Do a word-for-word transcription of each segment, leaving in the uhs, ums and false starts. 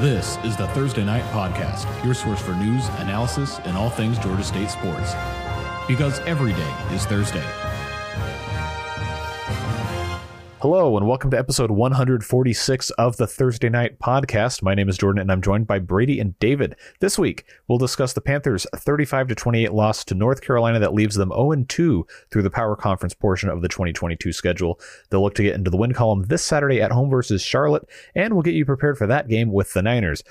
This is the Thursday Night Podcast, your source for news, analysis, and all things Georgia State sports. Because every day is Thursday. Hello, and welcome to episode one forty-six of the Thursday Night Podcast. My name is Jordan, and I'm joined by Brady and David. This week, we'll discuss the Panthers' thirty-five to twenty-eight loss to North Carolina that leaves them oh and two through the Power Conference portion of the twenty twenty-two schedule. They'll look to get into the win column this Saturday at home versus Charlotte, and we'll get you prepared for that game with the Niners.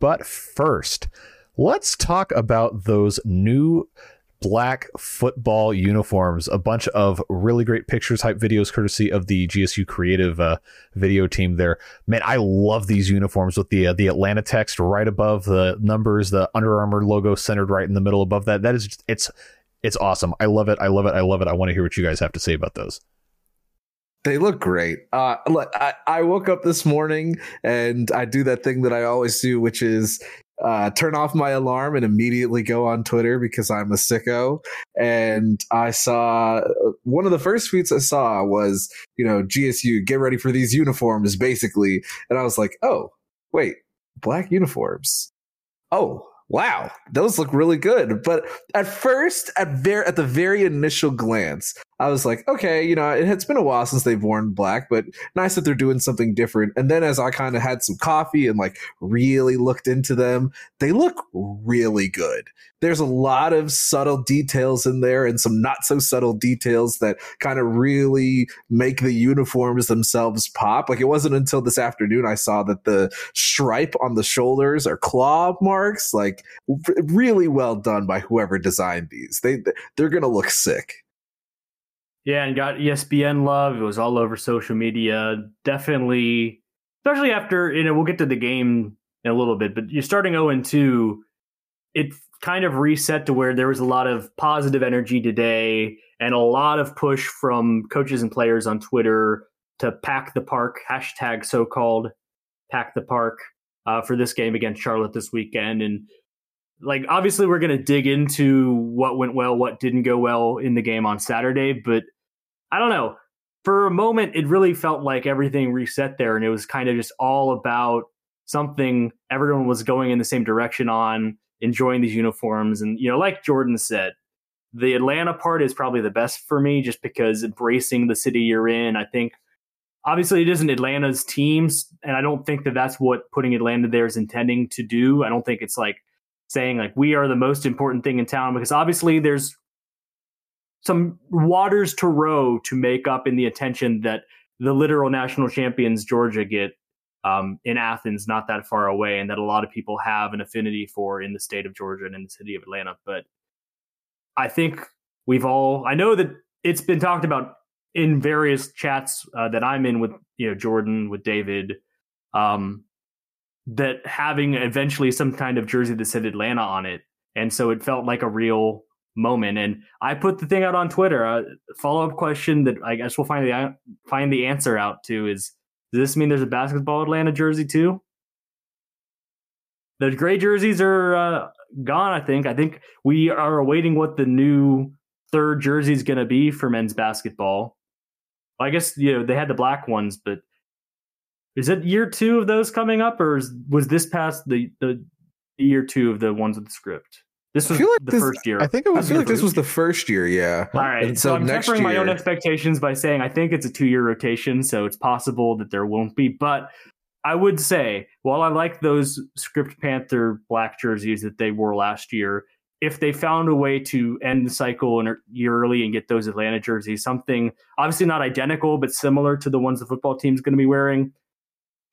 But first, let's talk about those new black football uniforms. A bunch of really great pictures, hype videos, courtesy of the G S U creative uh, video team there. Man, I love these uniforms with the uh, the Atlanta text right above the numbers, the Under Armour logo centered right in the middle above that. That is just, it's it's awesome. I love it. I love it. I love it. I want to hear what you guys have to say about those. They look great. Uh, look, I, I woke up this morning and I do that thing that I always do, which is Uh, turn off my alarm and immediately go on Twitter because I'm a sicko. And I saw one of the first tweets I saw was, you know, G S U, get ready for these uniforms, basically. And I was like, oh, wait, black uniforms. Oh, wow, those look really good. But at first, at ver- at the very initial glance, I was like, okay, you know, it's been a while since they've worn black, but nice that they're doing something different. And then as I kind of had some coffee and like really looked into them, they look really good. There's a lot of subtle details in there and some not so subtle details that kind of really make the uniforms themselves pop. Like it wasn't until this afternoon I saw that the stripe on the shoulders are claw marks, like really well done by whoever designed these. They, they're going to look sick. Yeah, and got E S P N love. It was all over social media. Definitely, especially after, you know, we'll get to the game in a little bit, but you're starting oh and two, it kind of reset to where there was a lot of positive energy today and a lot of push from coaches and players on Twitter to pack the park, hashtag so-called pack the park uh, for this game against Charlotte this weekend. And like, obviously, we're going to dig into what went well, what didn't go well in the game on Saturday. But I don't know. For a moment, it really felt like everything reset there. And it was kind of just all about something everyone was going in the same direction on, enjoying these uniforms. And, you know, like Jordan said, the Atlanta part is probably the best for me just because embracing the city you're in, I think. Obviously, it isn't Atlanta's teams. And I don't think that that's what putting Atlanta there is intending to do. I don't think it's like saying like we are the most important thing in town, because obviously there's some waters to row to make up in the attention that the literal national champions Georgia get um, in Athens, not that far away, and that a lot of people have an affinity for in the state of Georgia and in the city of Atlanta. But I think we've all, I know that it's been talked about in various chats uh, that I'm in with, you know, Jordan, with David, um, that having eventually some kind of jersey that said Atlanta on it. And so it felt like a real moment. And I put the thing out on Twitter, a follow-up question that I guess we'll find the, find the answer out to is, does this mean there's a basketball Atlanta jersey too? The gray jerseys are uh, gone, I think. I think we are awaiting what the new third jersey is going to be for men's basketball. I guess, you know, they had the black ones, but is it year two of those coming up, or is, was this past the, the year two of the ones with the script? This was like the this, first year. I think it was. I feel like this was the first year. Yeah. All right. And so, so I'm tempering my own expectations by saying I think it's a two-year rotation, so it's possible that there won't be. But I would say, while I like those script Panther black jerseys that they wore last year, if they found a way to end the cycle in a year early and get those Atlanta jerseys, something obviously not identical but similar to the ones the football team's going to be wearing.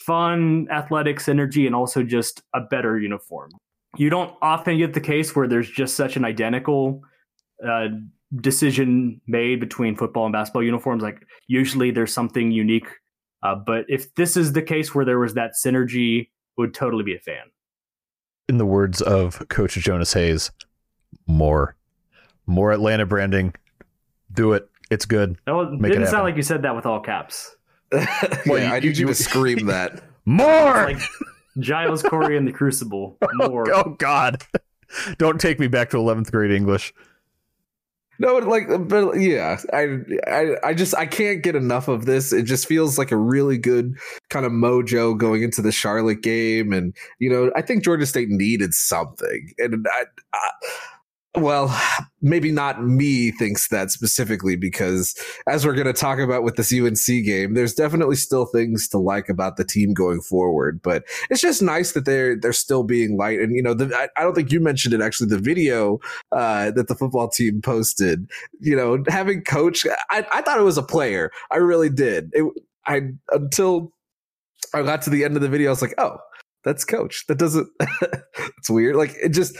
Fun, athletic synergy, and also just a better uniform. You don't often get the case where there's just such an identical uh, decision made between football and basketball uniforms. Like usually there's something unique. Uh, but if this is the case where there was that synergy, would totally be a fan. In the words of Coach Jonas Hayes, more, more Atlanta branding. Do it. It's good. No, it didn't sound like you said that with all caps. Well, yeah, you, I need you, you to scream that more. It's like Giles Corey in the Crucible. More. Oh, oh God! Don't take me back to eleventh grade English. No, but like, but yeah, I, I, I just, I can't get enough of this. It just feels like a really good kind of mojo going into the Charlotte game. And, you know, I think Georgia State needed something. And I, I well, maybe not me thinks that specifically, because as we're going to talk about with this U N C game, there's definitely still things to like about the team going forward, but it's just nice that they're, they're still being light. And, you know, the, I, I don't think you mentioned it, actually, the video uh, that the football team posted, you know, having coach, I, I thought it was a player. I really did. It, I, until I got to the end of the video, I was like, oh, that's coach. That doesn't, it's weird. Like, it just,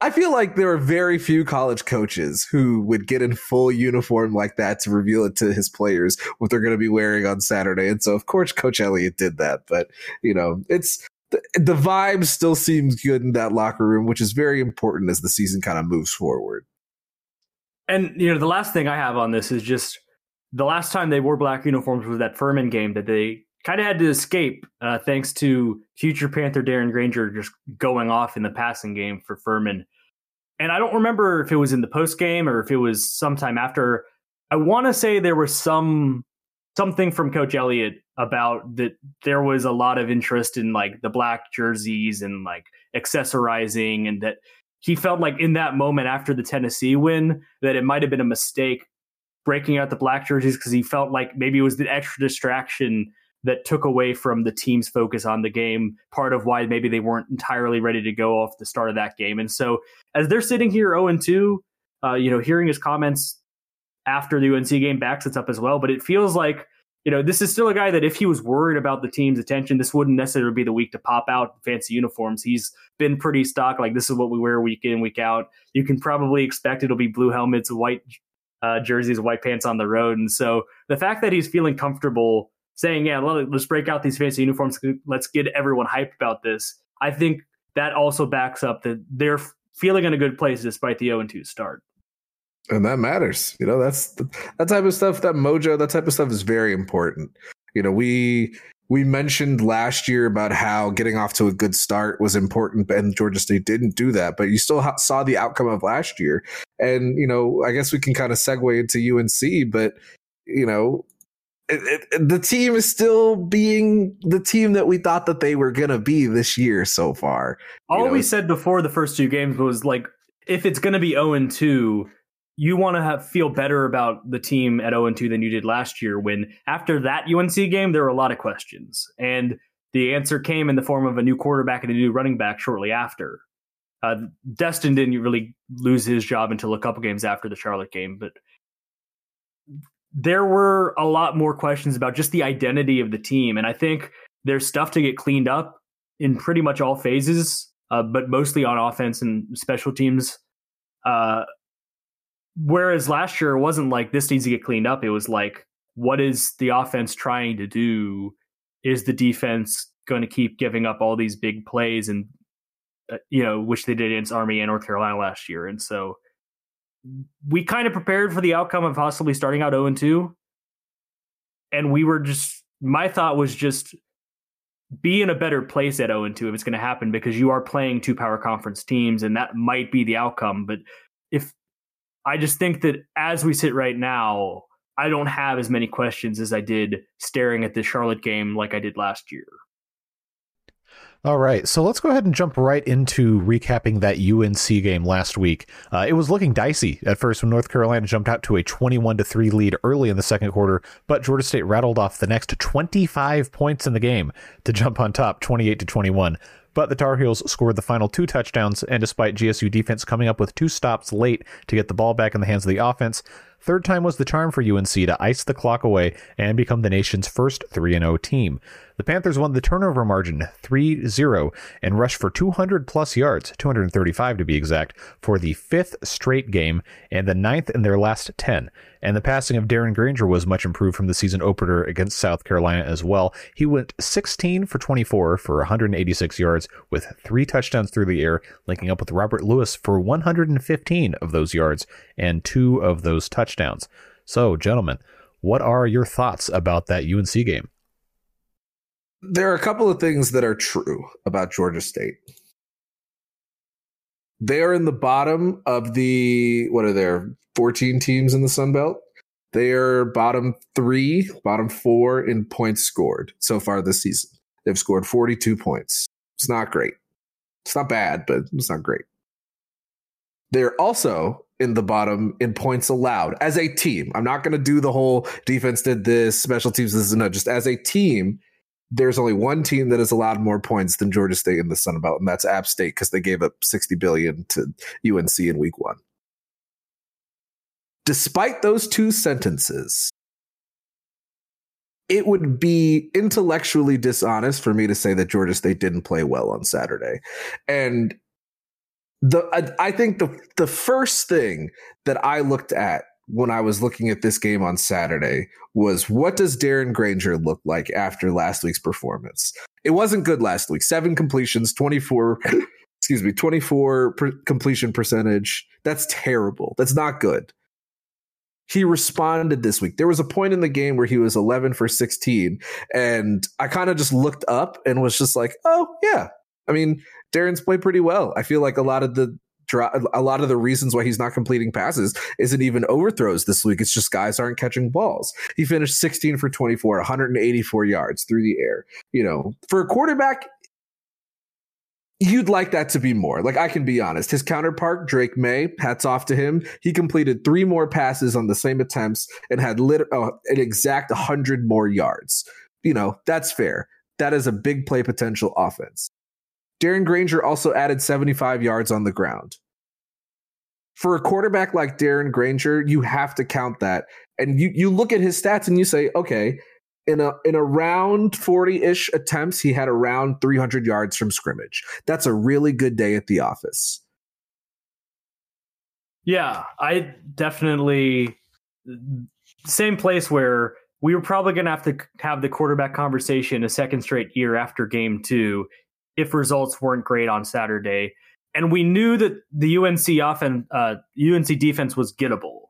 I feel like there are very few college coaches who would get in full uniform like that to reveal it to his players what they're going to be wearing on Saturday. And so, of course, Coach Elliott did that. But, you know, it's the, the vibe still seems good in that locker room, which is very important as the season kind of moves forward. And, you know, the last thing I have on this is just the last time they wore black uniforms was that Furman game that they kind of had to escape, uh, thanks to future Panther Darren Granger just going off in the passing game for Furman. And I don't remember if it was in the post game or if it was sometime after. I want to say there was some something from Coach Elliott about that. There was a lot of interest in like the black jerseys and like accessorizing, and that he felt like in that moment after the Tennessee win that it might have been a mistake breaking out the black jerseys, because he felt like maybe it was the extra distraction that took away from the team's focus on the game, part of why maybe they weren't entirely ready to go off the start of that game. And so as they're sitting here oh and two, uh, you know, hearing his comments after the U N C game backs it up as well. But it feels like, you know, this is still a guy that if he was worried about the team's attention, this wouldn't necessarily be the week to pop out fancy uniforms. He's been pretty stock. Like, this is what we wear week in, week out. You can probably expect it'll be blue helmets, white uh, jerseys, white pants on the road. And so the fact that he's feeling comfortable saying, yeah, let's break out these fancy uniforms, let's get everyone hyped about this, I think that also backs up that they're feeling in a good place despite the oh and two start. And that matters. You know, that's that type of stuff, that mojo, that type of stuff is very important. You know, we we mentioned last year about how getting off to a good start was important, and Georgia State didn't do that, but you still ha- saw the outcome of last year. And, you know, I guess we can kind of segue into U N C, but, you know, It, it, the team is still being the team that we thought that they were going to be this year so far. All you know, we said before the first two games was like, if it's going to be oh and two, you want to have feel better about the team at oh and two than you did last year, when after that U N C game, there were a lot of questions. And the answer came in the form of a new quarterback and a new running back shortly after. Uh, Destin didn't really lose his job until a couple games after the Charlotte game, but there were a lot more questions about just the identity of the team. And I think there's stuff to get cleaned up in pretty much all phases, uh, but mostly on offense and special teams. Uh, whereas last year, it wasn't like this needs to get cleaned up. It was like, what is the offense trying to do? Is the defense going to keep giving up all these big plays? And, uh, you know, which they did against Army and North Carolina last year. And so we kind of prepared for the outcome of possibly starting out oh and two. And we were just, my thought was just be in a better place at oh and two if it's going to happen, because you are playing two power conference teams and that might be the outcome. But if I just think that as we sit right now, I don't have as many questions as I did staring at the Charlotte game like I did last year. All right, so let's go ahead and jump right into recapping that U N C game last week. Uh, it was looking dicey at first when North Carolina jumped out to a twenty-one to three lead early in the second quarter, but Georgia State rattled off the next twenty-five points in the game to jump on top twenty-eight to twenty-one. But the Tar Heels scored the final two touchdowns, and despite G S U defense coming up with two stops late to get the ball back in the hands of the offense, third time was the charm for U N C to ice the clock away and become the nation's first three and oh team. The Panthers won the turnover margin three zero and rushed for two hundred plus yards, two hundred thirty-five to be exact, for the fifth straight game and the ninth in their last ten. And the passing of Darren Granger was much improved from the season opener against South Carolina as well. He went sixteen for twenty-four for one hundred eighty-six yards with three touchdowns through the air, linking up with Robert Lewis for one hundred fifteen of those yards and two of those touchdowns. Touchdowns. So, gentlemen, what are your thoughts about that U N C game? There are a couple of things that are true about Georgia State. They're in the bottom of the, what are there, fourteen teams in the Sun Belt? They're bottom three, bottom four in points scored so far this season. They've scored forty-two points. It's not great. It's not bad, but it's not great. They're also in the bottom in points allowed as a team. I'm not going to do the whole defense did this, special teams this, and no, just as a team. There's only one team that has allowed more points than Georgia State in the Sun Belt, and that's App State, because they gave up sixty billion dollars to U N C in week one. Despite those two sentences, it would be intellectually dishonest for me to say that Georgia State didn't play well on Saturday. And the I, I think the, the first thing that I looked at when I was looking at this game on Saturday was, what does Darren Granger look like after last week's performance? It wasn't good last week. Seven completions, twenty-four, excuse me, twenty-four per completion percentage. That's terrible. That's not good. He responded this week. There was a point in the game where he was eleven for sixteen, and I kind of just looked up and was just like, oh yeah. I mean, Darren's played pretty well. I feel like a lot of the a lot of the reasons why he's not completing passes isn't even overthrows this week. It's just guys aren't catching balls. He finished sixteen for twenty-four, one hundred eighty-four yards through the air. You know, for a quarterback, you'd like that to be more. Like, I can be honest. His counterpart, Drake May, hats off to him. He completed three more passes on the same attempts and had lit- oh, an exact one hundred more yards. You know, that's fair. That is a big play potential offense. Darren Granger also added seventy-five yards on the ground. For a quarterback like Darren Granger, you have to count that. And you you look at his stats and you say, okay, in a in around forty-ish attempts, he had around three hundred yards from scrimmage. That's a really good day at the office. Yeah, I definitely same place where we were probably going to have to have the quarterback conversation a second straight year after game two if results weren't great on Saturday. And we knew that the U N C often, uh, U N C defense was gettable.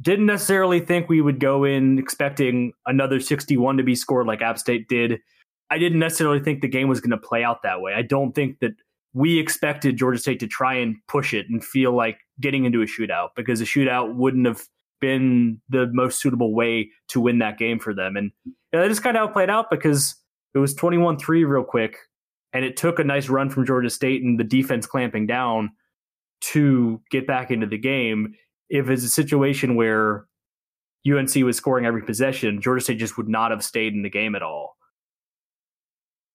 Didn't necessarily think we would go in expecting another sixty-one to be scored like App State did. I didn't necessarily think the game was going to play out that way. I don't think that we expected Georgia State to try and push it and feel like getting into a shootout, because a shootout wouldn't have been the most suitable way to win that game for them. And you know, that just kind of how it played out, because it was twenty-one three real quick. And it took a nice run from Georgia State and the defense clamping down to get back into the game. If it's a situation where U N C was scoring every possession, Georgia State just would not have stayed in the game at all.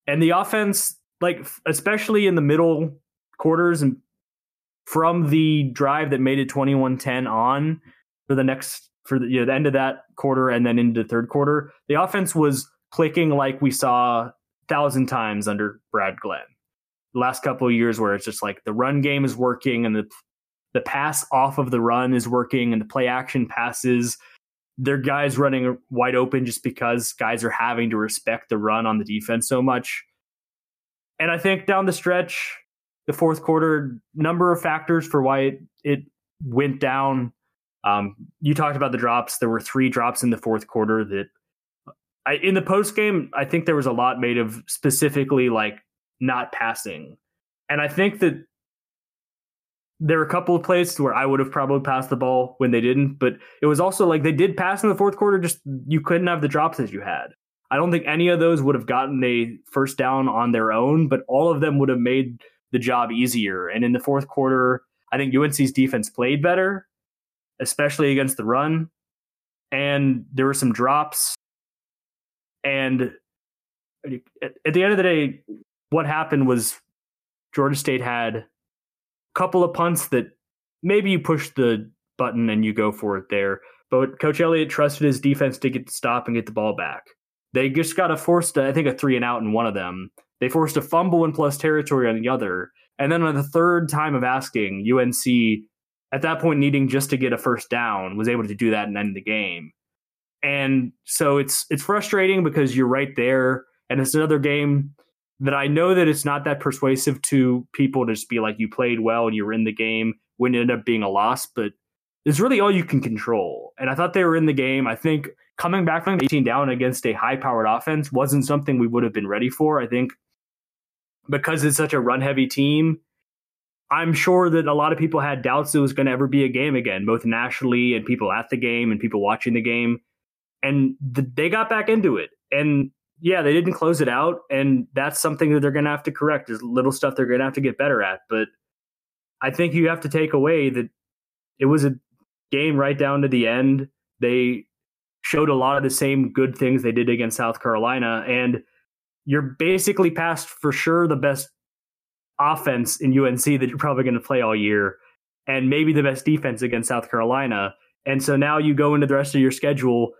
And the offense, like especially in the middle quarters and from the drive that made it twenty-one ten on for the next for the, you know, the end of that quarter and then into the third quarter, the offense was clicking like we saw thousand times under Brad Glenn the last couple of years, where it's just like the run game is working and the the pass off of the run is working and the play action passes, their guys running wide open just because guys are having to respect the run on the defense so much. And I think down the stretch, the fourth quarter, number of factors for why it, it went down. Um, you talked about the drops. There were three drops in the fourth quarter that I, in the post game, I think there was a lot made of specifically like not passing. And I think that there were a couple of plays where I would have probably passed the ball when they didn't, but it was also like they did pass in the fourth quarter. Just you couldn't have the drops that you had. I don't think any of those would have gotten a first down on their own, but all of them would have made the job easier. And in the fourth quarter, I think U N C's defense played better, especially against the run. And there were some drops. And at the end of the day, what happened was Georgia State had a couple of punts that maybe you push the button and you go for it there. But Coach Elliott trusted his defense to get the stop and get the ball back. They just got a forced, I think, a three and out in one of them. They forced a fumble in plus territory on the other. And then on the third time of asking, U N C, at that point needing just to get a first down, was able to do that and end the game. And so it's it's frustrating because you're right there. And it's another game that I know that it's not that persuasive to people to just be like, you played well and you were in the game when it ended up being a loss. But it's really all you can control. And I thought they were in the game. I think coming back from eighteen down against a high-powered offense wasn't something we would have been ready for. I think because it's such a run-heavy team, I'm sure that a lot of people had doubts it was going to ever be a game again, both nationally and people at the game and people watching the game. And th- they got back into it. And yeah, they didn't close it out. And that's something that they're going to have to correct, is little stuff they're going to have to get better at. But I think you have to take away that it was a game right down to the end. They showed a lot of the same good things they did against South Carolina. And you're basically past for sure the best offense in U N C that you're probably going to play all year, and maybe the best defense against South Carolina. And so now you go into the rest of your schedule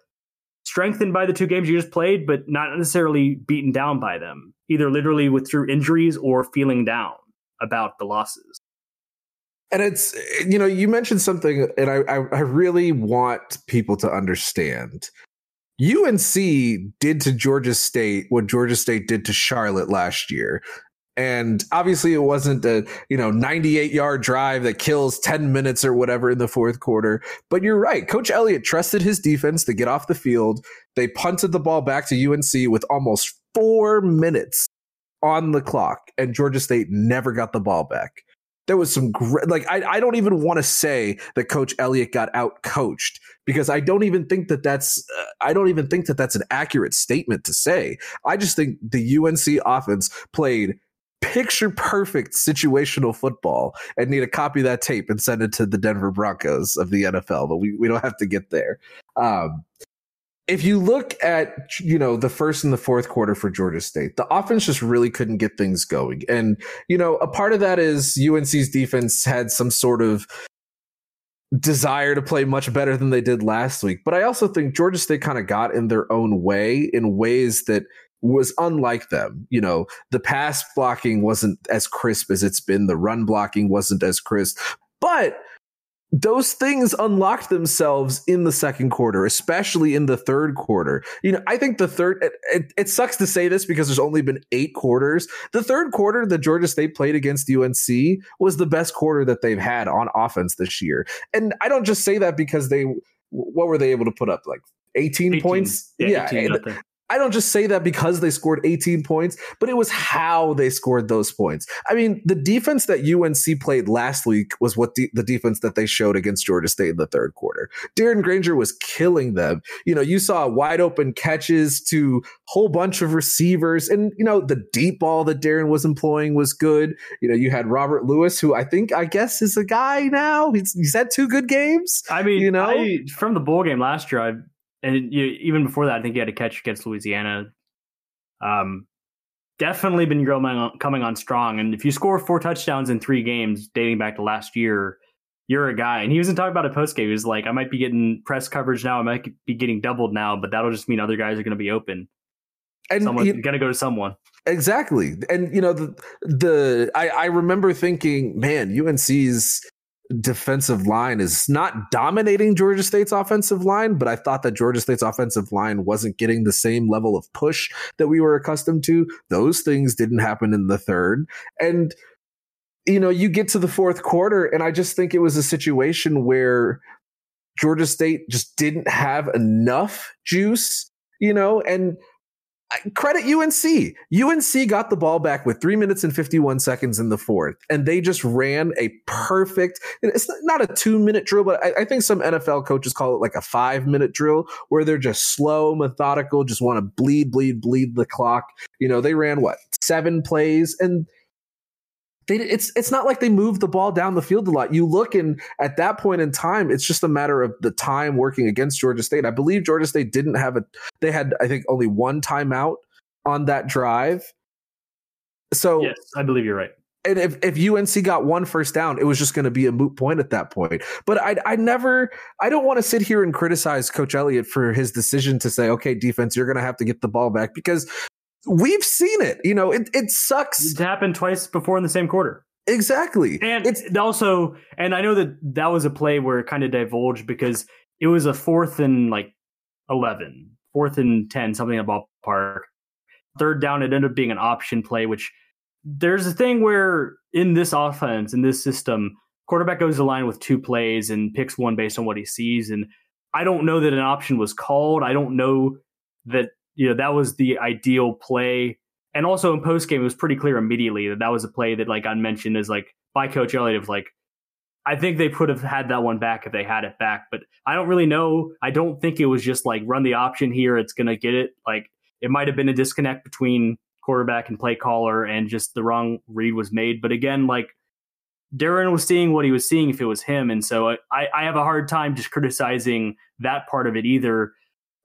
strengthened by the two games you just played, but not necessarily beaten down by them, either literally with through injuries or feeling down about the losses. And it's, you know, you mentioned something, and I, I, I really want people to understand. U N C did to Georgia State what Georgia State did to Charlotte last year. And obviously it wasn't a, you know, ninety-eight yard drive that kills ten minutes or whatever in the fourth quarter. But you're right. Coach Elliott trusted his defense to get off the field. They punted the ball back to U N C with almost four minutes on the clock, and Georgia State never got the ball back. There was some great, like, I, I don't even want to say that Coach Elliott got out coached, because I don't even think that that's, uh, I don't even think that that's an accurate statement to say. I just think the U N C offense played picture perfect situational football and need to copy that tape and send it to the Denver Broncos of the N F L, but we, we don't have to get there. Um, if you look at, you know, the first and the fourth quarter for Georgia State, the offense just really couldn't get things going. And, you know, a part of that is U N C's defense had some sort of desire to play much better than they did last week. But I also think Georgia State kind of got in their own way in ways that was unlike them. You know, the pass blocking wasn't as crisp as it's been. The run blocking wasn't as crisp. But those things unlocked themselves in the second quarter, especially in the third quarter. You know, I think the third, it, it, it sucks to say this because there's only been eight quarters. The third quarter that Georgia State played against U N C was the best quarter that they've had on offense this year. And I don't just say that because they, what were they able to put up? Like eighteen, eighteen points? Yeah. yeah eighteen, I don't just say that because they scored eighteen points, but it was how they scored those points. I mean, the defense that U N C played last week was what de- the defense that they showed against Georgia State in the third quarter. Darren Granger was killing them. You know, you saw wide open catches to a whole bunch of receivers, and, you know, the deep ball that Darren was employing was good. You know, you had Robert Lewis, who I think, I guess, is a guy now. He's, he's had two good games. I mean, you know, I, from the bowl game last year, I And you, even before that, I think he had a catch against Louisiana. Um, definitely been coming on, coming on strong. And if you score four touchdowns in three games dating back to last year, you're a guy. And he wasn't talking about it post-game. He was like, I might be getting press coverage now. I might be getting doubled now, but that'll just mean other guys are going to be open. And someone's going to go to someone. Exactly. And, you know, the, the I, I remember thinking, man, U N C's defensive line is not dominating Georgia State's offensive line, but I thought that Georgia State's offensive line wasn't getting the same level of push that we were accustomed to. Those things didn't happen in the third. And, you know, you get to the fourth quarter, and I just think it was a situation where Georgia State just didn't have enough juice, you know, and credit U N C. U N C got the ball back with three minutes and fifty-one seconds in the fourth, and they just ran a perfect, it's not a two-minute drill, but I, I think some N F L coaches call it like a five-minute drill, where they're just slow, methodical, just want to bleed, bleed, bleed the clock. You know, they ran, what, seven plays, and They, it's it's not like they moved the ball down the field a lot. You look, and at that point in time, it's just a matter of the time working against Georgia State. I believe Georgia State didn't have a – they had, I think, only one timeout on that drive. So yes, I believe you're right. And if, if U N C got one first down, it was just going to be a moot point at that point. But I I never – I don't want to sit here and criticize Coach Elliott for his decision to say, okay, defense, you're going to have to get the ball back, because – we've seen it. You know, it, it sucks. It's happened twice before in the same quarter. Exactly. And it's also, and I know that that was a play where it kind of divulged, because it was a fourth and like eleven, fourth and ten, something in the ballpark. Third down, it ended up being an option play, which there's a thing where in this offense, in this system, quarterback goes to the line with two plays and picks one based on what he sees. And I don't know that an option was called. I don't know that. You know, that was the ideal play. And also in postgame, it was pretty clear immediately that that was a play that, like, I mentioned as, like, by Coach Elliott of like, I think they could have had that one back if they had it back, but I don't really know. I don't think it was just like run the option here. It's going to get it. Like it might've been a disconnect between quarterback and play caller and just the wrong read was made. But again, like Darren was seeing what he was seeing if it was him. And so I, I have a hard time just criticizing that part of it either.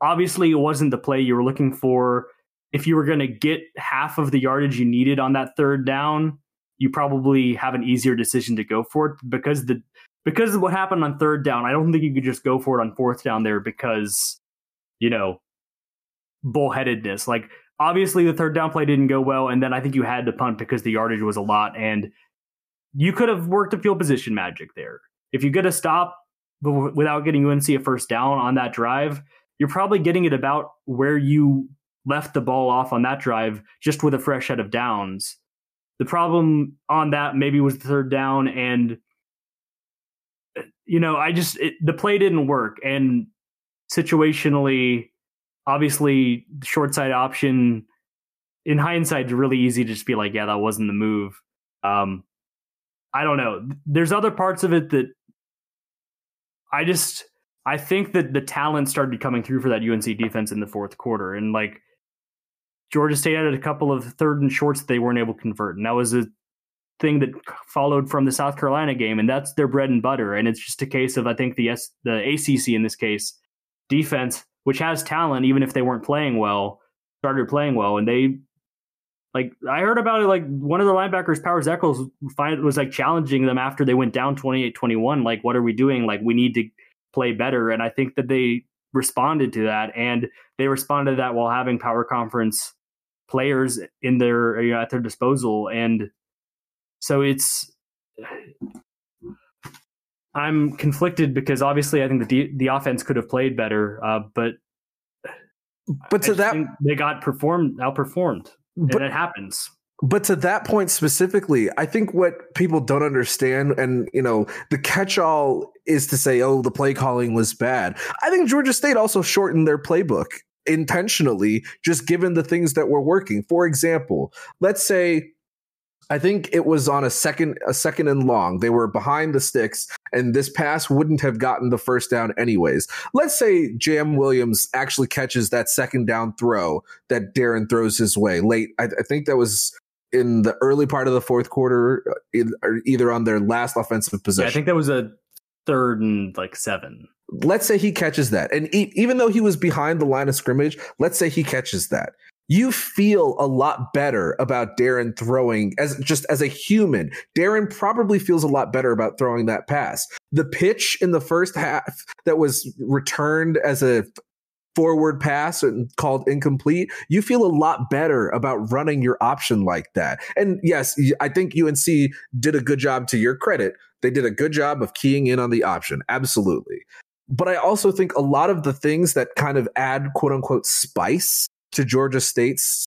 Obviously it wasn't the play you were looking for. If you were going to get half of the yardage you needed on that third down, you probably have an easier decision to go for it because the because of what happened on third down. I don't think you could just go for it on fourth down there because, you know, bullheadedness. Like obviously the third down play didn't go well, and then I think you had to punt because the yardage was a lot, and you could have worked a field position magic there. If you get a stop without getting U N C a first down on that drive, you're probably getting it about where you left the ball off on that drive, just with a fresh head of downs. The problem on that maybe was the third down, and you know, I just it, the play didn't work. And situationally, obviously, the short side option in hindsight is really easy to just be like, yeah, that wasn't the move. Um, I don't know. There's other parts of it that I just I think that the talent started coming through for that U N C defense in the fourth quarter, and like, Georgia State added a couple of third and shorts that they weren't able to convert. And that was a thing that followed from the South Carolina game. And that's their bread and butter. And it's just a case of, I think, the S, the A C C in this case, defense, which has talent, even if they weren't playing well, started playing well. And they, like, I heard about it, like, one of the linebackers, Powers Echols, was, like, challenging them after they went down twenty-eight twenty-one. Like, what are we doing? Like, we need to play better. And I think that they responded to that. And they responded to that while having power conference players in their, you know, at their disposal. And so it's, I'm conflicted because obviously I think the de- the offense could have played better, uh, but but to that they got performed outperformed, but, and it happens. But to that point specifically, I think what people don't understand, and you know, the catch-all is to say, oh, the play calling was bad. I think Georgia State also shortened their playbook intentionally, just given the things that were working. For example, let's say I think it was on a second a second and long. They were behind the sticks, and this pass wouldn't have gotten the first down anyways. Let's say J M. Williams actually catches that second down throw that Darren throws his way late. I, I think that was in the early part of the fourth quarter, either on their last offensive possession. Yeah, I think that was a third and like seven. Let's say he catches that. And e- even though he was behind the line of scrimmage, let's say he catches that. You feel a lot better about Darren throwing, as just as a human. Darren probably feels a lot better about throwing that pass. The pitch in the first half that was returned as a forward pass and called incomplete, you feel a lot better about running your option like that. And yes, I think U N C did a good job, to your credit. They did a good job of keying in on the option. Absolutely. But I also think a lot of the things that kind of add quote unquote spice to Georgia State's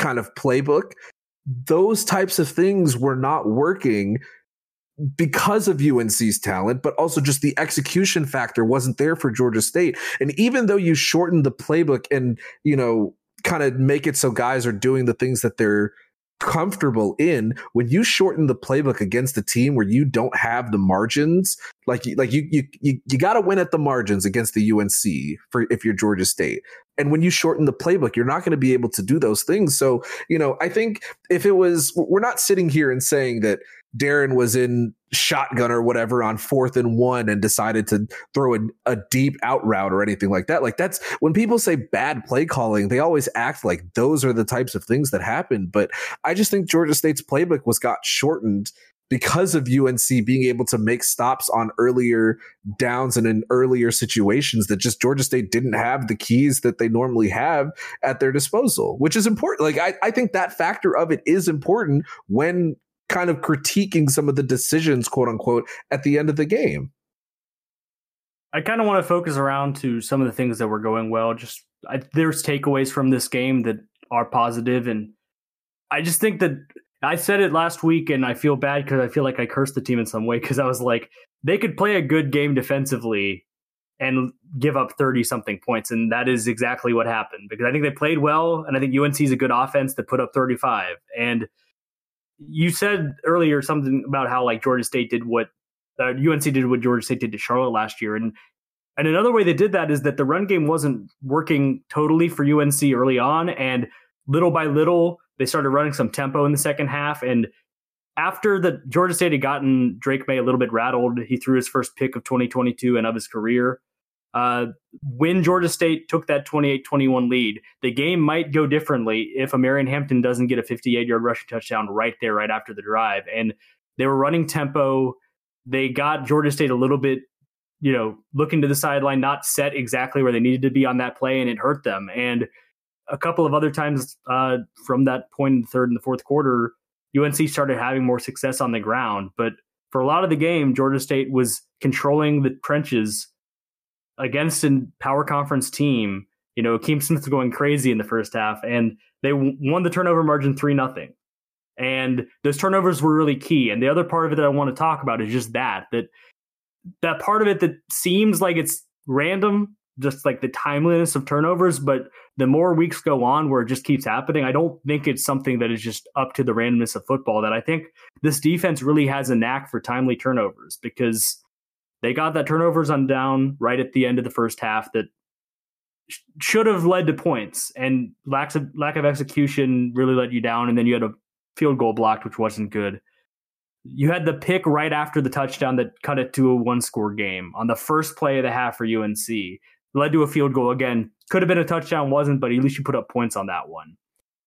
kind of playbook, those types of things were not working because of U N C's talent, but also just the execution factor wasn't there for Georgia State. And even though you shortened the playbook and, you know, kind of make it so guys are doing the things that they're comfortable in, when you shorten the playbook against a team where you don't have the margins, like like you you you, you got to win at the margins against the U N C for if you're Georgia State. And when you shorten the playbook, you're not going to be able to do those things. So, you know, I think if it was, we're not sitting here and saying that Darren was in shotgun or whatever on fourth and one and decided to throw a, a deep out route or anything like that. Like that's when people say bad play calling, they always act like those are the types of things that happen. But I just think Georgia State's playbook was got shortened because of U N C being able to make stops on earlier downs and in earlier situations that just Georgia State didn't have the keys that they normally have at their disposal, which is important. Like I, I think that factor of it is important when kind of critiquing some of the decisions, quote unquote, at the end of the game. I kind of want to focus around to some of the things that were going well. Just I, there's takeaways from this game that are positive, and I just think that I said it last week, and I feel bad because I feel like I cursed the team in some way because I was like, they could play a good game defensively and give up thirty something points, and that is exactly what happened because I think they played well, and I think U N C is a good offense that put up thirty-five, and you said earlier something about how like Georgia State did what uh, U N C did what Georgia State did to Charlotte last year. And and another way they did that is that the run game wasn't working totally for U N C early on. And little by little, they started running some tempo in the second half. And after the Georgia State had gotten Drake May a little bit rattled, he threw his first pick of twenty twenty-two and of his career. Uh, when Georgia State took that twenty-eight twenty-one lead, the game might go differently if Omarion Hampton doesn't get a fifty-eight-yard rushing touchdown right there, right after the drive. And they were running tempo. They got Georgia State a little bit, you know, looking to the sideline, not set exactly where they needed to be on that play, and it hurt them. And a couple of other times uh, from that point in the third and the fourth quarter, U N C started having more success on the ground. But for a lot of the game, Georgia State was controlling the trenches against a power conference team. You know, Akeem Smith was going crazy in the first half, and they won the turnover margin three nothing. And those turnovers were really key. And the other part of it that I want to talk about is just that, that that part of it that seems like it's random, just like the timeliness of turnovers, but the more weeks go on where it just keeps happening, I don't think it's something that is just up to the randomness of football. That I think this defense really has a knack for timely turnovers, because they got that turnovers on down right at the end of the first half that sh- should have led to points, and lack of, lack of execution really let you down. And then you had a field goal blocked, which wasn't good. You had the pick right after the touchdown that cut it to a one score game on the first play of the half for U N C. Led to a field goal again. Could have been a touchdown, wasn't, but at least you put up points on that one.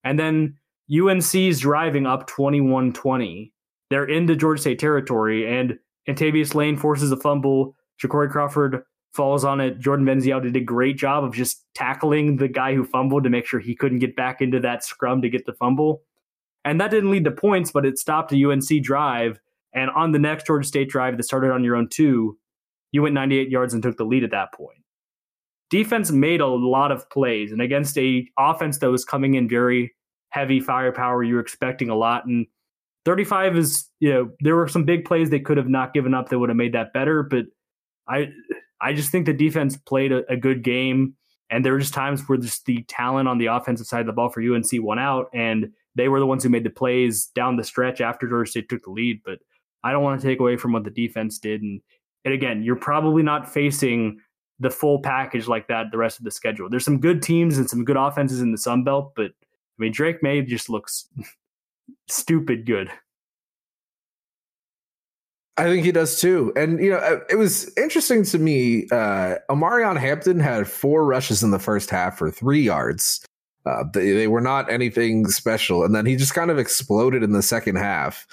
And then U N C's driving up twenty-one twenty. They're into Georgia State territory, and Antavius Lane forces a fumble. Ja'Cory Crawford falls on it. Jordan Benzio did a great job of just tackling the guy who fumbled to make sure he couldn't get back into that scrum to get the fumble. And that didn't lead to points, but it stopped a U N C drive. And on the next Georgia State drive that started on your own two, you went ninety-eight yards and took the lead at that point. Defense made a lot of plays, and against a offense that was coming in very heavy firepower, you were expecting a lot. And thirty-five is, you know, there were some big plays they could have not given up that would have made that better. But I, I just think the defense played a, a good game, and there were just times where just the talent on the offensive side of the ball for U N C won out, and they were the ones who made the plays down the stretch after Georgia State took the lead. But I don't want to take away from what the defense did. And, and again, you're probably not facing the full package like that the rest of the schedule. There's some good teams and some good offenses in the Sun Belt, but I mean, Drake May just looks stupid good. I think he does too. And, you know, it was interesting to me. Uh, Omarion Hampton had four rushes in the first half for three yards. Uh, they, they were not anything special. And then he just kind of exploded in the second half,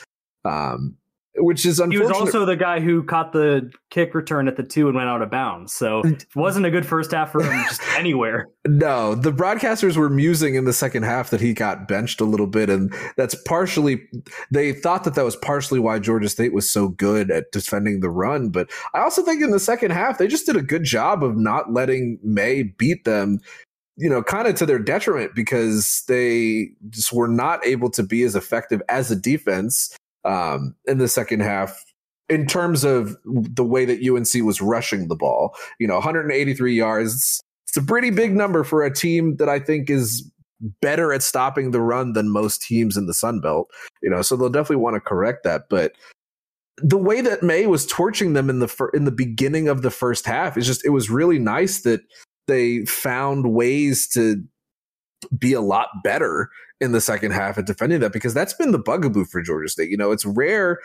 um, which is unfortunate. He was also the guy who caught the kick return at the two and went out of bounds. So it wasn't a good first half for him just anywhere. No, the broadcasters were musing in the second half that he got benched a little bit. And that's partially, they thought that that was partially why Georgia State was so good at defending the run. But I also think in the second half, they just did a good job of not letting May beat them, you know, kind of to their detriment, because they just were not able to be as effective as a defense um, in the second half in terms of the way that U N C was rushing the ball. You know, one hundred eighty-three yards. It's a pretty big number for a team that I think is better at stopping the run than most teams in the Sun Belt. You know, so they'll definitely want to correct that. But the way that May was torching them in the fir- in the beginning of the first half is just, it was really nice that they found ways to be a lot better in the second half at defending that, because that's been the bugaboo for Georgia State. You know, it's rare.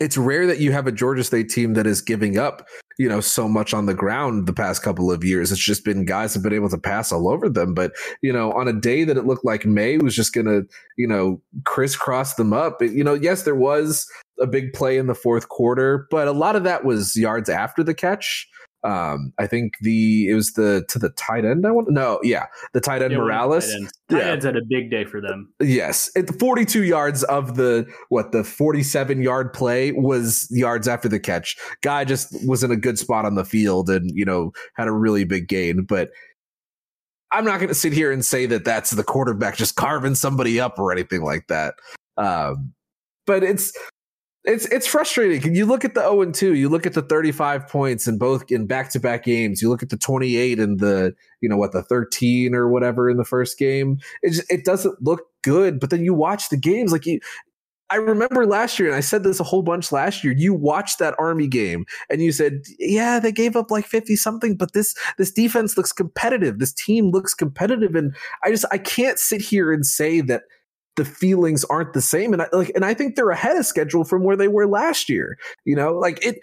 It's rare that you have a Georgia State team that is giving up, you know, so much on the ground the past couple of years. It's just been guys have been able to pass all over them. But, you know, on a day that it looked like May was just going to, you know, crisscross them up, you know, yes, there was a big play in the fourth quarter, but a lot of that was yards after the catch. Um, I think the it was the to the tight end. I want no, yeah, the tight end yeah, Morales. Tight, end. tight yeah. ends had a big day for them. Yes, it, forty-two yards of the what the forty-seven yard play was yards after the catch. Guy just was in a good spot on the field, and you know had a really big gain. But I'm not going to sit here and say that that's the quarterback just carving somebody up or anything like that. Um, but it's. It's it's frustrating. You look at the oh and two, you look at the thirty-five points in both in back-to-back games. You look at the twenty-eight and the, you know, what, the thirteen or whatever in the first game. It just, it doesn't look good, but then you watch the games like you I remember last year, and I said this a whole bunch last year, you watched that Army game and you said, yeah, they gave up like fifty something, but this, this defense looks competitive. This team looks competitive. And I just, I can't sit here and say that the feelings aren't the same. And I like, and I think they're ahead of schedule from where they were last year, you know, like it,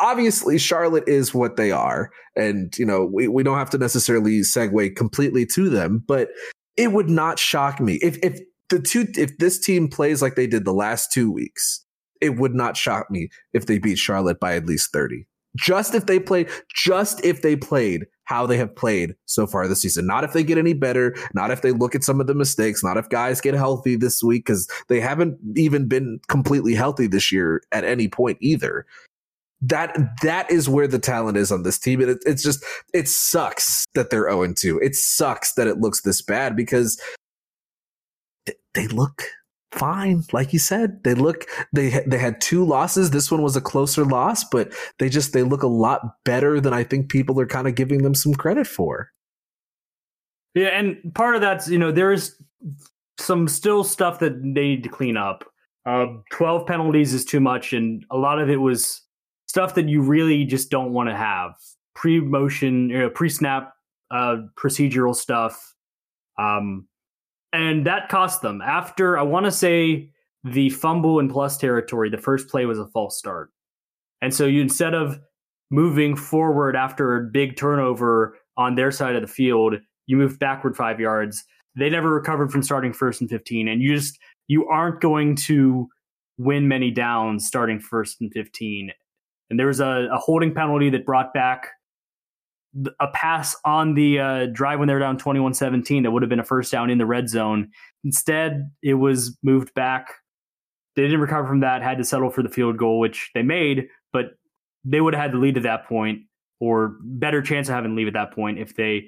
obviously Charlotte is what they are. And, you know, we, we don't have to necessarily segue completely to them, but it would not shock me if, if, The two, if this team plays like they did the last two weeks, it would not shock me if they beat Charlotte by at least thirty. Just if they play, just if they played how they have played so far this season. Not if they get any better, not if they look at some of the mistakes, not if guys get healthy this week, because they haven't even been completely healthy this year at any point either. That that is where the talent is on this team. And it, it's just it sucks that they're oh and two. It sucks that it looks this bad because they look fine. Like you said, they look, they, they had two losses. This one was a closer loss, but they just, they look a lot better than I think people are kind of giving them some credit for. Yeah. And part of that's, you know, there is some still stuff that they need to clean up. Uh, twelve penalties is too much. And a lot of it was stuff that you really just don't want to have. Pre-motion, you know, pre-snap, uh, procedural stuff. Um, And that cost them. After, I want to say, the fumble in plus territory, the first play was a false start. And so you, instead of moving forward after a big turnover on their side of the field, you move backward five yards. They never recovered from starting first and fifteen. And you just, you aren't going to win many downs starting first and fifteen. And there was a, a holding penalty that brought back a pass on the uh, drive when they were down twenty-one seventeen that would have been a first down in the red zone. Instead, it was moved back. They didn't recover from that, had to settle for the field goal, which they made, but they would have had the lead at that point, or better chance of having the lead at that point if they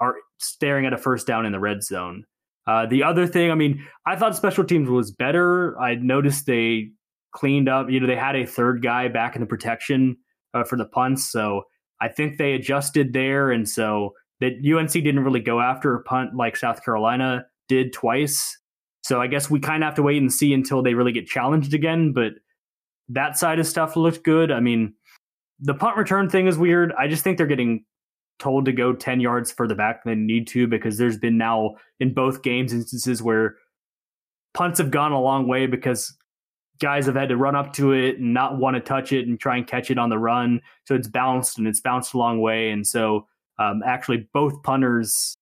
are staring at a first down in the red zone. Uh, the other thing, I mean, I thought special teams was better. I noticed they cleaned up. You know, they had a third guy back in the protection uh, for the punts, so I think they adjusted there, and so that U N C didn't really go after a punt like South Carolina did twice. So I guess we kind of have to wait and see until they really get challenged again, but that side of stuff looked good. I mean, the punt return thing is weird. I just think they're getting told to go ten yards further back than they need to because there's been now in both games instances where punts have gone a long way because guys have had to run up to it and not want to touch it and try and catch it on the run. So it's bounced and it's bounced a long way. And so um, actually both punters,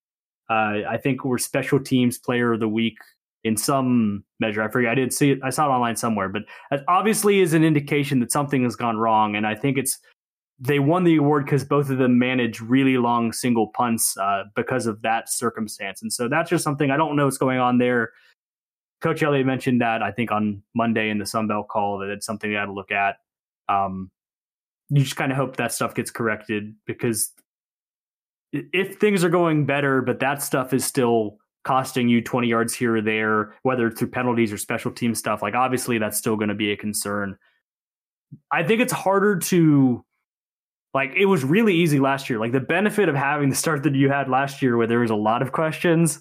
uh, I think, were special teams player of the week in some measure. I forget. I didn't see it. I saw it online somewhere, but it obviously is an indication that something has gone wrong. And I think it's, they won the award because both of them managed really long single punts uh, because of that circumstance. And so that's just something I don't know what's going on there. Coach Elliott mentioned that, I think, on Monday in the Sun Belt call, that it's something you got to look at. Um, you just kind of hope that stuff gets corrected because if things are going better, but that stuff is still costing you twenty yards here or there, whether through penalties or special team stuff, like obviously that's still going to be a concern. I think it's harder to, like, it was really easy last year. Like, the benefit of having the start that you had last year where there was a lot of questions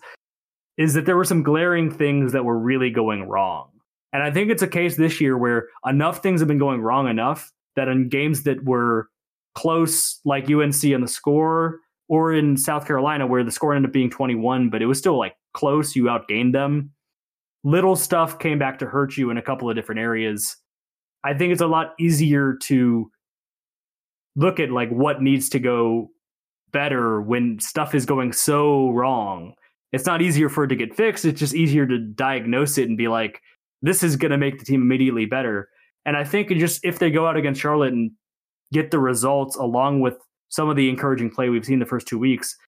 is that there were some glaring things that were really going wrong. And I think it's a case this year where enough things have been going wrong enough that in games that were close, like U N C on the score, or in South Carolina where the score ended up being twenty-one, but it was still like close, you outgained them, little stuff came back to hurt you in a couple of different areas. I think it's a lot easier to look at like what needs to go better when stuff is going so wrong. It's not easier for it to get fixed. It's just easier to diagnose it and be like, this is going to make the team immediately better. And I think just if they go out against Charlotte and get the results along with some of the encouraging play we've seen the first two weeks,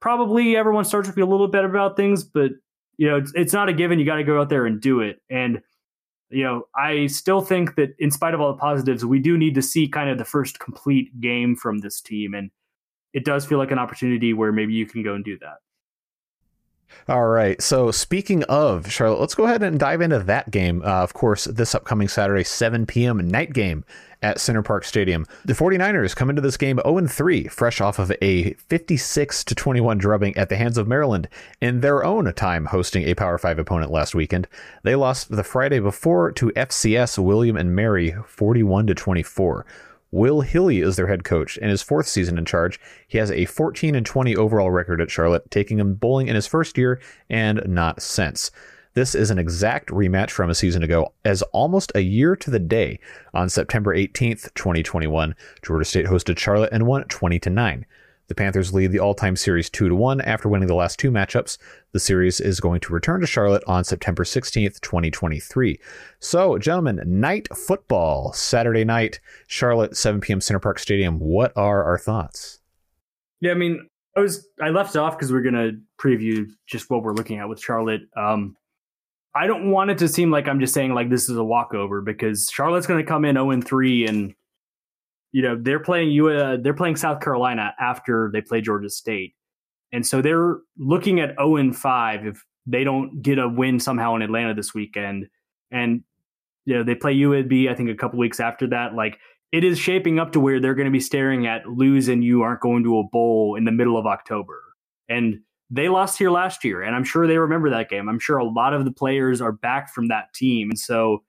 probably everyone starts to feel a little better about things, but you know, it's, it's not a given. You got to go out there and do it. And you know, I still think that in spite of all the positives, we do need to see kind of the first complete game from this team. And it does feel like an opportunity where maybe you can go and do that. All right. So speaking of Charlotte, let's go ahead and dive into that game. Uh, of course, this upcoming Saturday, seven p.m. night game at Center Park Stadium. The 49ers come into this game oh and three, fresh off of a fifty-six to twenty-one drubbing at the hands of Maryland in their own time hosting a Power five opponent last weekend. They lost the Friday before to F C S William and Mary forty-one to twenty-four. Will Hilly is their head coach in his fourth season in charge. He has a fourteen and twenty overall record at Charlotte, taking him bowling in his first year and not since. This is an exact rematch from a season ago, as almost a year to the day on September eighteenth, twenty twenty-one, Georgia State hosted Charlotte and won twenty to nine. The Panthers lead the all-time series two to one after winning the last two matchups. The series is going to return to Charlotte on September sixteenth, twenty twenty-three. So, gentlemen, night football, Saturday night, Charlotte, seven p.m. Center Park Stadium. What are our thoughts? Yeah, I mean, I was I left off because we we're going to preview just what we're looking at with Charlotte. Um, I don't want it to seem like I'm just saying like this is a walkover, because Charlotte's going to come in zero and three and, you know, they're playing you. Uh, they're playing South Carolina after they play Georgia State, and so they're looking at zero and five if they don't get a win somehow in Atlanta this weekend. And you know, they play U A B I think a couple weeks after that. Like, it is shaping up to where they're going to be staring at lose and you aren't going to a bowl in the middle of October. And they lost here last year, and I'm sure they remember that game. I'm sure a lot of the players are back from that team, and so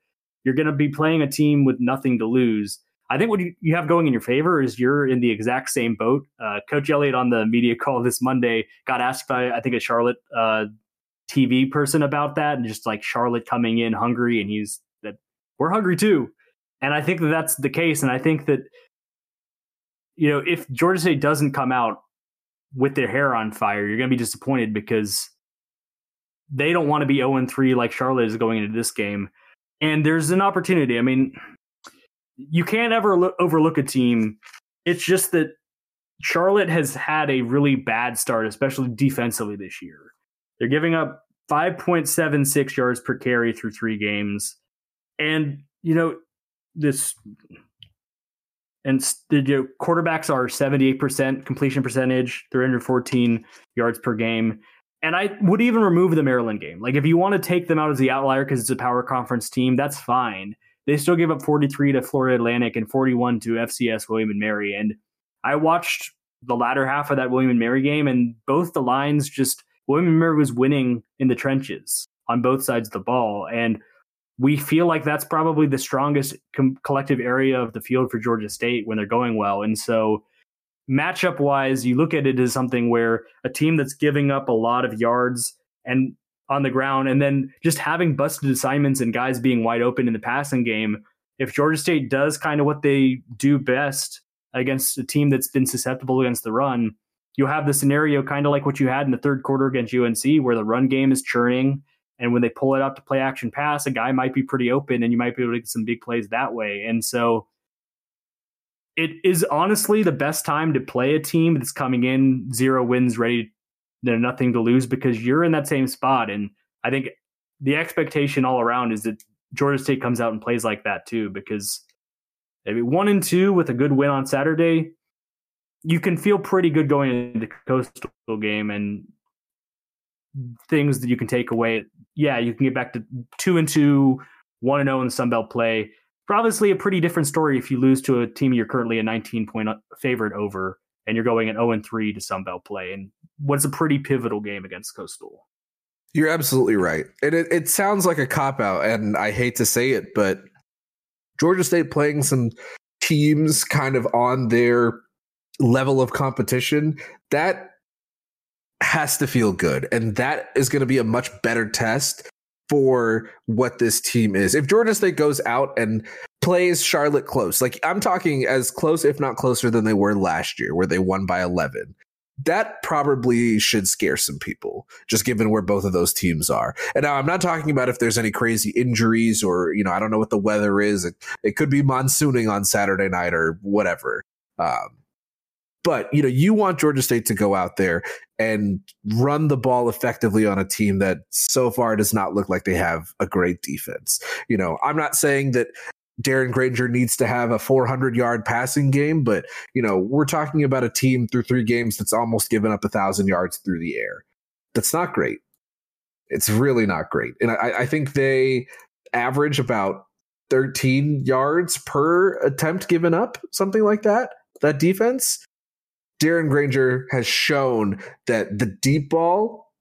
you're going to be playing a team with nothing to lose. I think what you have going in your favor is you're in the exact same boat. Uh, Coach Elliott on the media call this Monday got asked by, I think, a Charlotte uh, T V person about that, and just like Charlotte coming in hungry, and he's that we're hungry too. And I think that that's the case. And I think that, you know, if Georgia State doesn't come out with their hair on fire, you're going to be disappointed, because they don't want to be oh and three like Charlotte is going into this game. And there's an opportunity. I mean, you can't ever look, overlook a team. It's just that Charlotte has had a really bad start, especially defensively this year. They're giving up five point seven six yards per carry through three games. And, you know, this and the you know, quarterbacks are seventy-eight percent completion percentage, three hundred fourteen yards per game. And I would even remove the Maryland game. Like, if you want to take them out as the outlier because it's a power conference team, that's fine. They still gave up forty-three to Florida Atlantic and forty-one to F C S William and Mary. And I watched the latter half of that William and Mary game, and both the lines just, William and Mary was winning in the trenches on both sides of the ball. And we feel like that's probably the strongest com- collective area of the field for Georgia State when they're going well. And so matchup wise, you look at it as something where a team that's giving up a lot of yards and on the ground, and then just having busted assignments and guys being wide open in the passing game. If Georgia State does kind of what they do best against a team that's been susceptible against the run, you'll have the scenario kind of like what you had in the third quarter against U N C, where the run game is churning. And when they pull it out to play action pass, a guy might be pretty open and you might be able to get some big plays that way. And so it is honestly the best time to play a team that's coming in zero wins, ready to They're nothing to lose, because you're in that same spot. And I think the expectation all around is that Georgia State comes out and plays like that too, because maybe one and two with a good win on Saturday, you can feel pretty good going into the Coastal game and things that you can take away. Yeah, you can get back to two and two, one and oh in Sun Belt play. Probably a pretty different story if you lose to a team you're currently a nineteen point favorite over, and you're going at oh and three to Sun Belt play, and what's a pretty pivotal game against Coastal. You're absolutely right. And it, it sounds like a cop-out, and I hate to say it, but Georgia State playing some teams kind of on their level of competition, that has to feel good, and that is going to be a much better test for what this team is. If Georgia State goes out and plays Charlotte close, like I'm talking as close, if not closer than they were last year, where they won by eleven, that probably should scare some people, just given where both of those teams are. And now I'm not talking about if there's any crazy injuries or, you know, I don't know what the weather is. It, it could be monsooning on Saturday night or whatever. Um, But, you know, you want Georgia State to go out there and run the ball effectively on a team that so far does not look like they have a great defense. You know, I'm not saying that Darren Granger needs to have a four hundred yard passing game, but, you know, we're talking about a team through three games that's almost given up one thousand yards through the air. That's not great. It's really not great. And I, I think they average about thirteen yards per attempt given up, something like that, that defense. Darren Granger has shown that the deep ball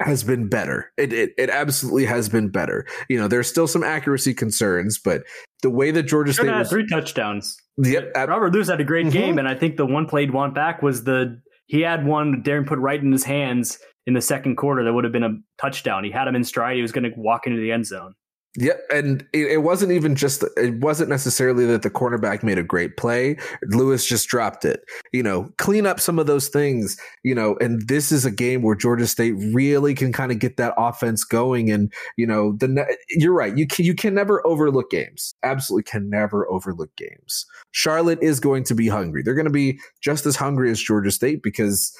has been better. It, it it absolutely has been better. You know, there's still some accuracy concerns, but the way that Georgia State had was, three touchdowns. Yep, ab- Robert Lewis had a great mm-hmm. game, and I think the one play he'd want back was the he had one Darren put right in his hands in the second quarter that would have been a touchdown. He had him in stride. He was going to walk into the end zone. Yep, and it, it wasn't even just it wasn't necessarily that the cornerback made a great play. Lewis just dropped it. You know, clean up some of those things. You know, and this is a game where Georgia State really can kind of get that offense going. And you know, the you're right. You can, you can never overlook games. Absolutely, can never overlook games. Charlotte is going to be hungry. They're going to be just as hungry as Georgia State because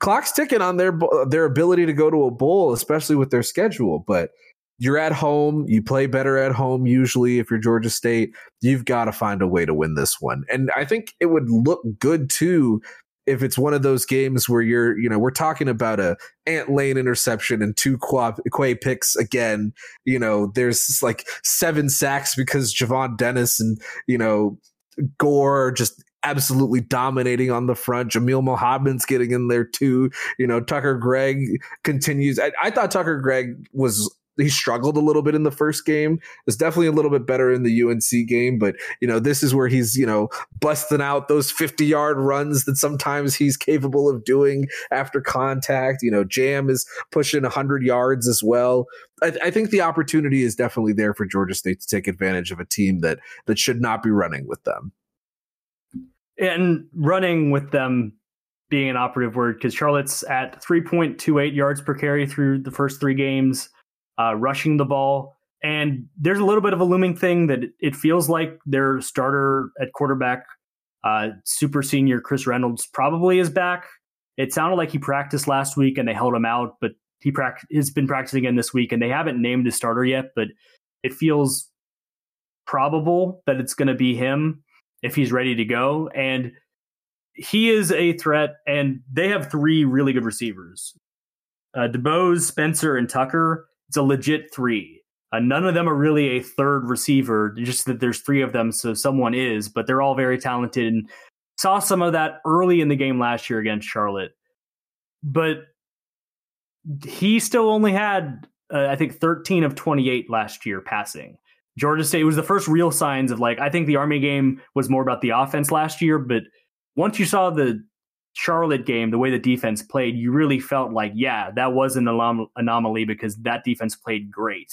clock's ticking on their their ability to go to a bowl, especially with their schedule. But you're at home. You play better at home usually if you're Georgia State. You've got to find a way to win this one. And I think it would look good, too, if it's one of those games where you're, you know, we're talking about a Ant Lane interception and two Quay picks again. You know, there's like seven sacks because Javon Dennis and, you know, Gore just absolutely dominating on the front. Jamil Mohammed's getting in there, too. You know, Tucker Gregg continues. I, I thought Tucker Gregg was... He struggled a little bit in the first game. It's definitely a little bit better in the U N C game, but you know, this is where he's, you know, busting out those fifty-yard runs that sometimes he's capable of doing after contact. You know, Jam is pushing one hundred yards as well. I, I think the opportunity is definitely there for Georgia State to take advantage of a team that that should not be running with them. And running with them being an operative word, because Charlotte's at three point two eight yards per carry through the first three games. Uh, rushing the ball, and there's a little bit of a looming thing that it feels like their starter at quarterback, uh, super senior Chris Reynolds, probably is back. It sounded like he practiced last week and they held him out, but he pract- has been practicing again this week, and they haven't named his starter yet, but it feels probable that it's going to be him if he's ready to go. And he is a threat, and they have three really good receivers. Uh, DeBose, Spencer, and Tucker. It's a legit three. Uh, none of them are really a third receiver, just that there's three of them, so someone is, but they're all very talented and saw some of that early in the game last year against Charlotte. But he still only had, uh, I think, thirteen of twenty-eight last year passing. Georgia State was the first real signs of, like, I think the Army game was more about the offense last year, but once you saw the Charlotte game, the way the defense played, you really felt like, yeah, that was an anom- anomaly because that defense played great.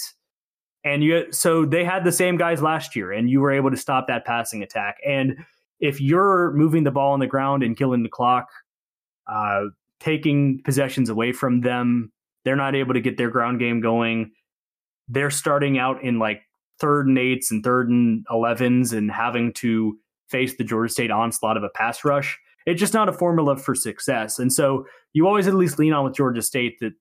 And you, so they had the same guys last year, and you were able to stop that passing attack. And if you're moving the ball on the ground and killing the clock, uh, taking possessions away from them, they're not able to get their ground game going. They're starting out in like third and eights and third and elevens and having to face the Georgia State onslaught of a pass rush. It's just not a formula for success. And so you always at least lean on with Georgia State that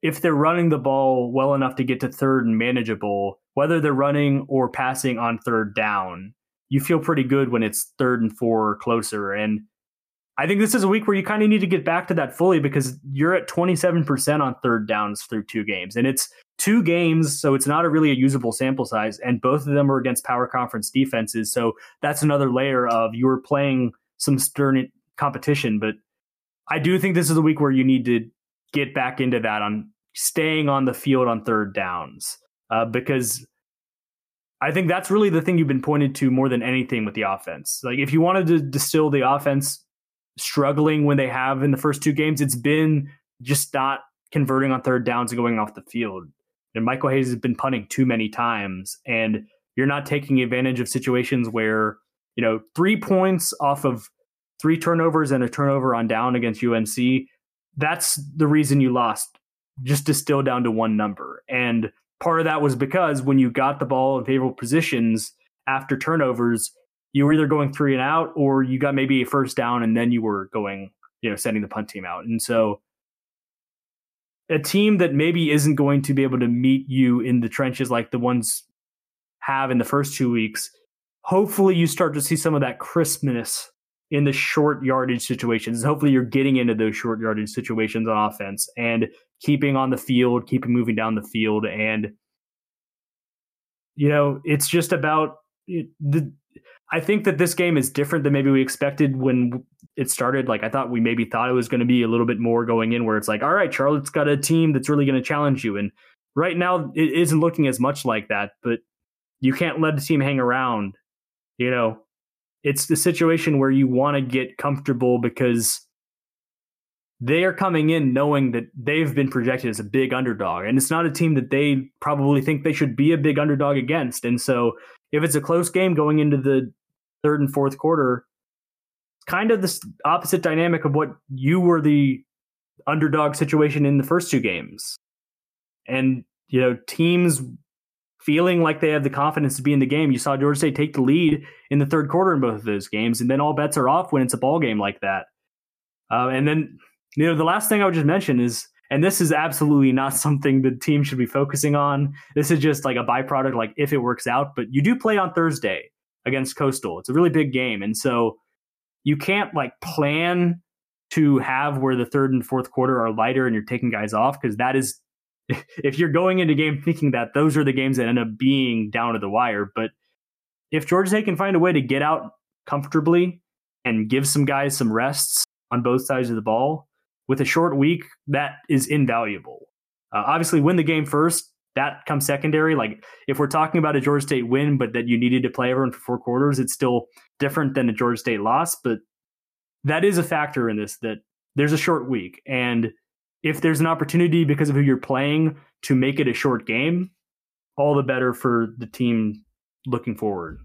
if they're running the ball well enough to get to third and manageable, whether they're running or passing on third down, you feel pretty good when it's third and four or closer. And I think this is a week where you kind of need to get back to that fully because you're at twenty-seven percent on third downs through two games. And it's two games, so it's not a really a usable sample size. And both of them are against power conference defenses. So that's another layer of you were playing some stern competition, but I do think this is a week where you need to get back into that on staying on the field on third downs, uh, because I think that's really the thing you've been pointed to more than anything with the offense. Like if you wanted to distill the offense struggling when they have in the first two games, it's been just not converting on third downs and going off the field. And Michael Hayes has been punting too many times, and you're not taking advantage of situations where, you know, three points off of three turnovers and a turnover on down against U N C. That's the reason you lost, just distilled down to one number. And part of that was because when you got the ball in favorable positions after turnovers, you were either going three and out or you got maybe a first down and then you were going, you know, sending the punt team out. And so a team that maybe isn't going to be able to meet you in the trenches like the ones have in the first two weeks. Hopefully you start to see some of that crispness in the short yardage situations. Hopefully you're getting into those short yardage situations on offense and keeping on the field, keeping moving down the field. And, you know, it's just about the, I think that this game is different than maybe we expected when it started. Like, I thought we maybe thought it was going to be a little bit more going in where it's like, all right, Charlotte's got a team that's really going to challenge you. And right now it isn't looking as much like that, but you can't let the team hang around. You know, it's the situation where you want to get comfortable because they are coming in knowing that they've been projected as a big underdog, and it's not a team that they probably think they should be a big underdog against. And so if it's a close game going into the third and fourth quarter, kind of the opposite dynamic of what you were the underdog situation in the first two games. And, you know, teams feeling like they have the confidence to be in the game. You saw Georgia State take the lead in the third quarter in both of those games, and then all bets are off when it's a ball game like that. Uh, and then, you know, the last thing I would just mention is, and this is absolutely not something the team should be focusing on. This is just like a byproduct, like if it works out, but you do play on Thursday against Coastal. It's a really big game. And so you can't like plan to have where the third and fourth quarter are lighter and you're taking guys off, because that is, if you're going into game thinking that, those are the games that end up being down to the wire. But if Georgia State can find a way to get out comfortably and give some guys some rests on both sides of the ball with a short week, that is invaluable. Uh, obviously, win the game first. That comes secondary. Like, if we're talking about a Georgia State win, but that you needed to play everyone for four quarters, it's still different than a Georgia State loss. But that is a factor in this, that there's a short week. And if there's an opportunity because of who you're playing to make it a short game, all the better for the team looking forward.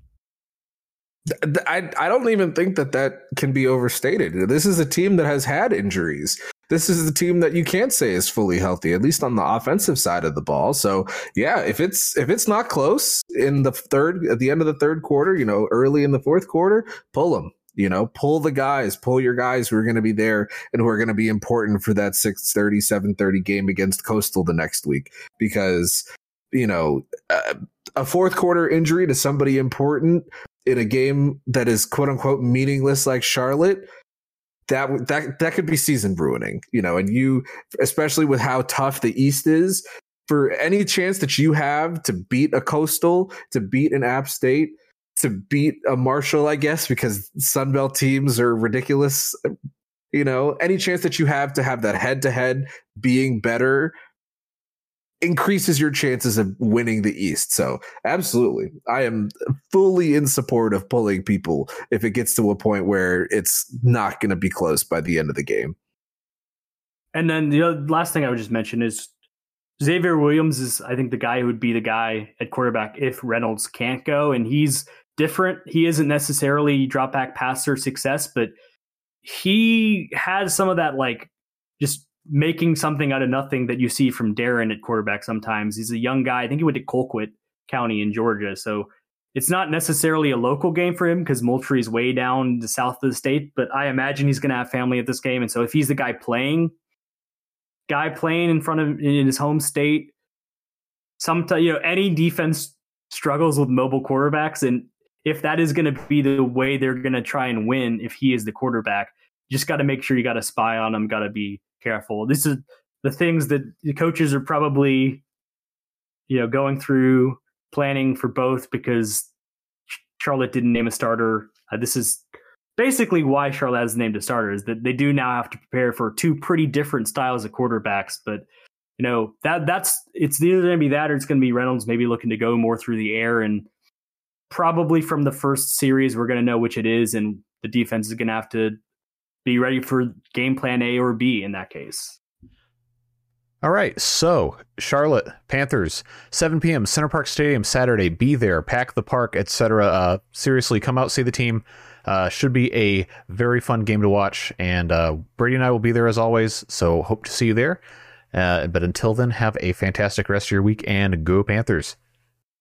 I, I don't even think that that can be overstated. This is a team that has had injuries. This is the team that you can't say is fully healthy, at least on the offensive side of the ball. So, yeah, if it's if it's not close in the third, at the end of the third quarter, you know, early in the fourth quarter, pull them. You know, pull the guys, pull your guys who are going to be there and who are going to be important for that six thirty, seven thirty game against Coastal the next week. Because, you know, a fourth quarter injury to somebody important in a game that is quote unquote meaningless like Charlotte, that that that could be season ruining, you know. And you, especially with how tough the East is, for any chance that you have to beat a Coastal, to beat an App State, to beat a Marshall, I guess, because Sun Belt teams are ridiculous. You know, any chance that you have to have that head to head being better increases your chances of winning the East. So absolutely, I am fully in support of pulling people if it gets to a point where it's not going to be close by the end of the game. And then the other, last thing I would just mention is Xavier Williams is, I think, the guy who would be the guy at quarterback if Reynolds can't go. And he's different. He isn't necessarily drop back passer success, but he has some of that, like, just making something out of nothing that you see from Darren at quarterback sometimes. He's a young guy. I think he went to Colquitt County in Georgia. So it's not necessarily a local game for him because Moultrie's way down the south of the state, but I imagine he's going to have family at this game. And so if he's the guy playing, guy playing in front of in his home state, sometimes, you know, any defense struggles with mobile quarterbacks, and if that is going to be the way they're going to try and win, if he is the quarterback, you just got to make sure you got to spy on him, got to be careful. This is the things that the coaches are probably, you know, going through planning for both, because Charlotte didn't name a starter. Uh, this is basically why Charlotte has named a starter, is that they do now have to prepare for two pretty different styles of quarterbacks. But, you know, that that's it's either going to be that or it's going to be Reynolds maybe looking to go more through the air. And probably from the first series, we're going to know which it is, and the defense is going to have to be ready for game plan A or B in that case. All right, so Charlotte Panthers, seven p.m. Center Park Stadium Saturday. Be there, pack the park, et cetera. Uh, seriously, come out, see the team. Uh, should be a very fun game to watch, and uh, Brady and I will be there as always, so hope to see you there. Uh, but until then, have a fantastic rest of your week, and go Panthers.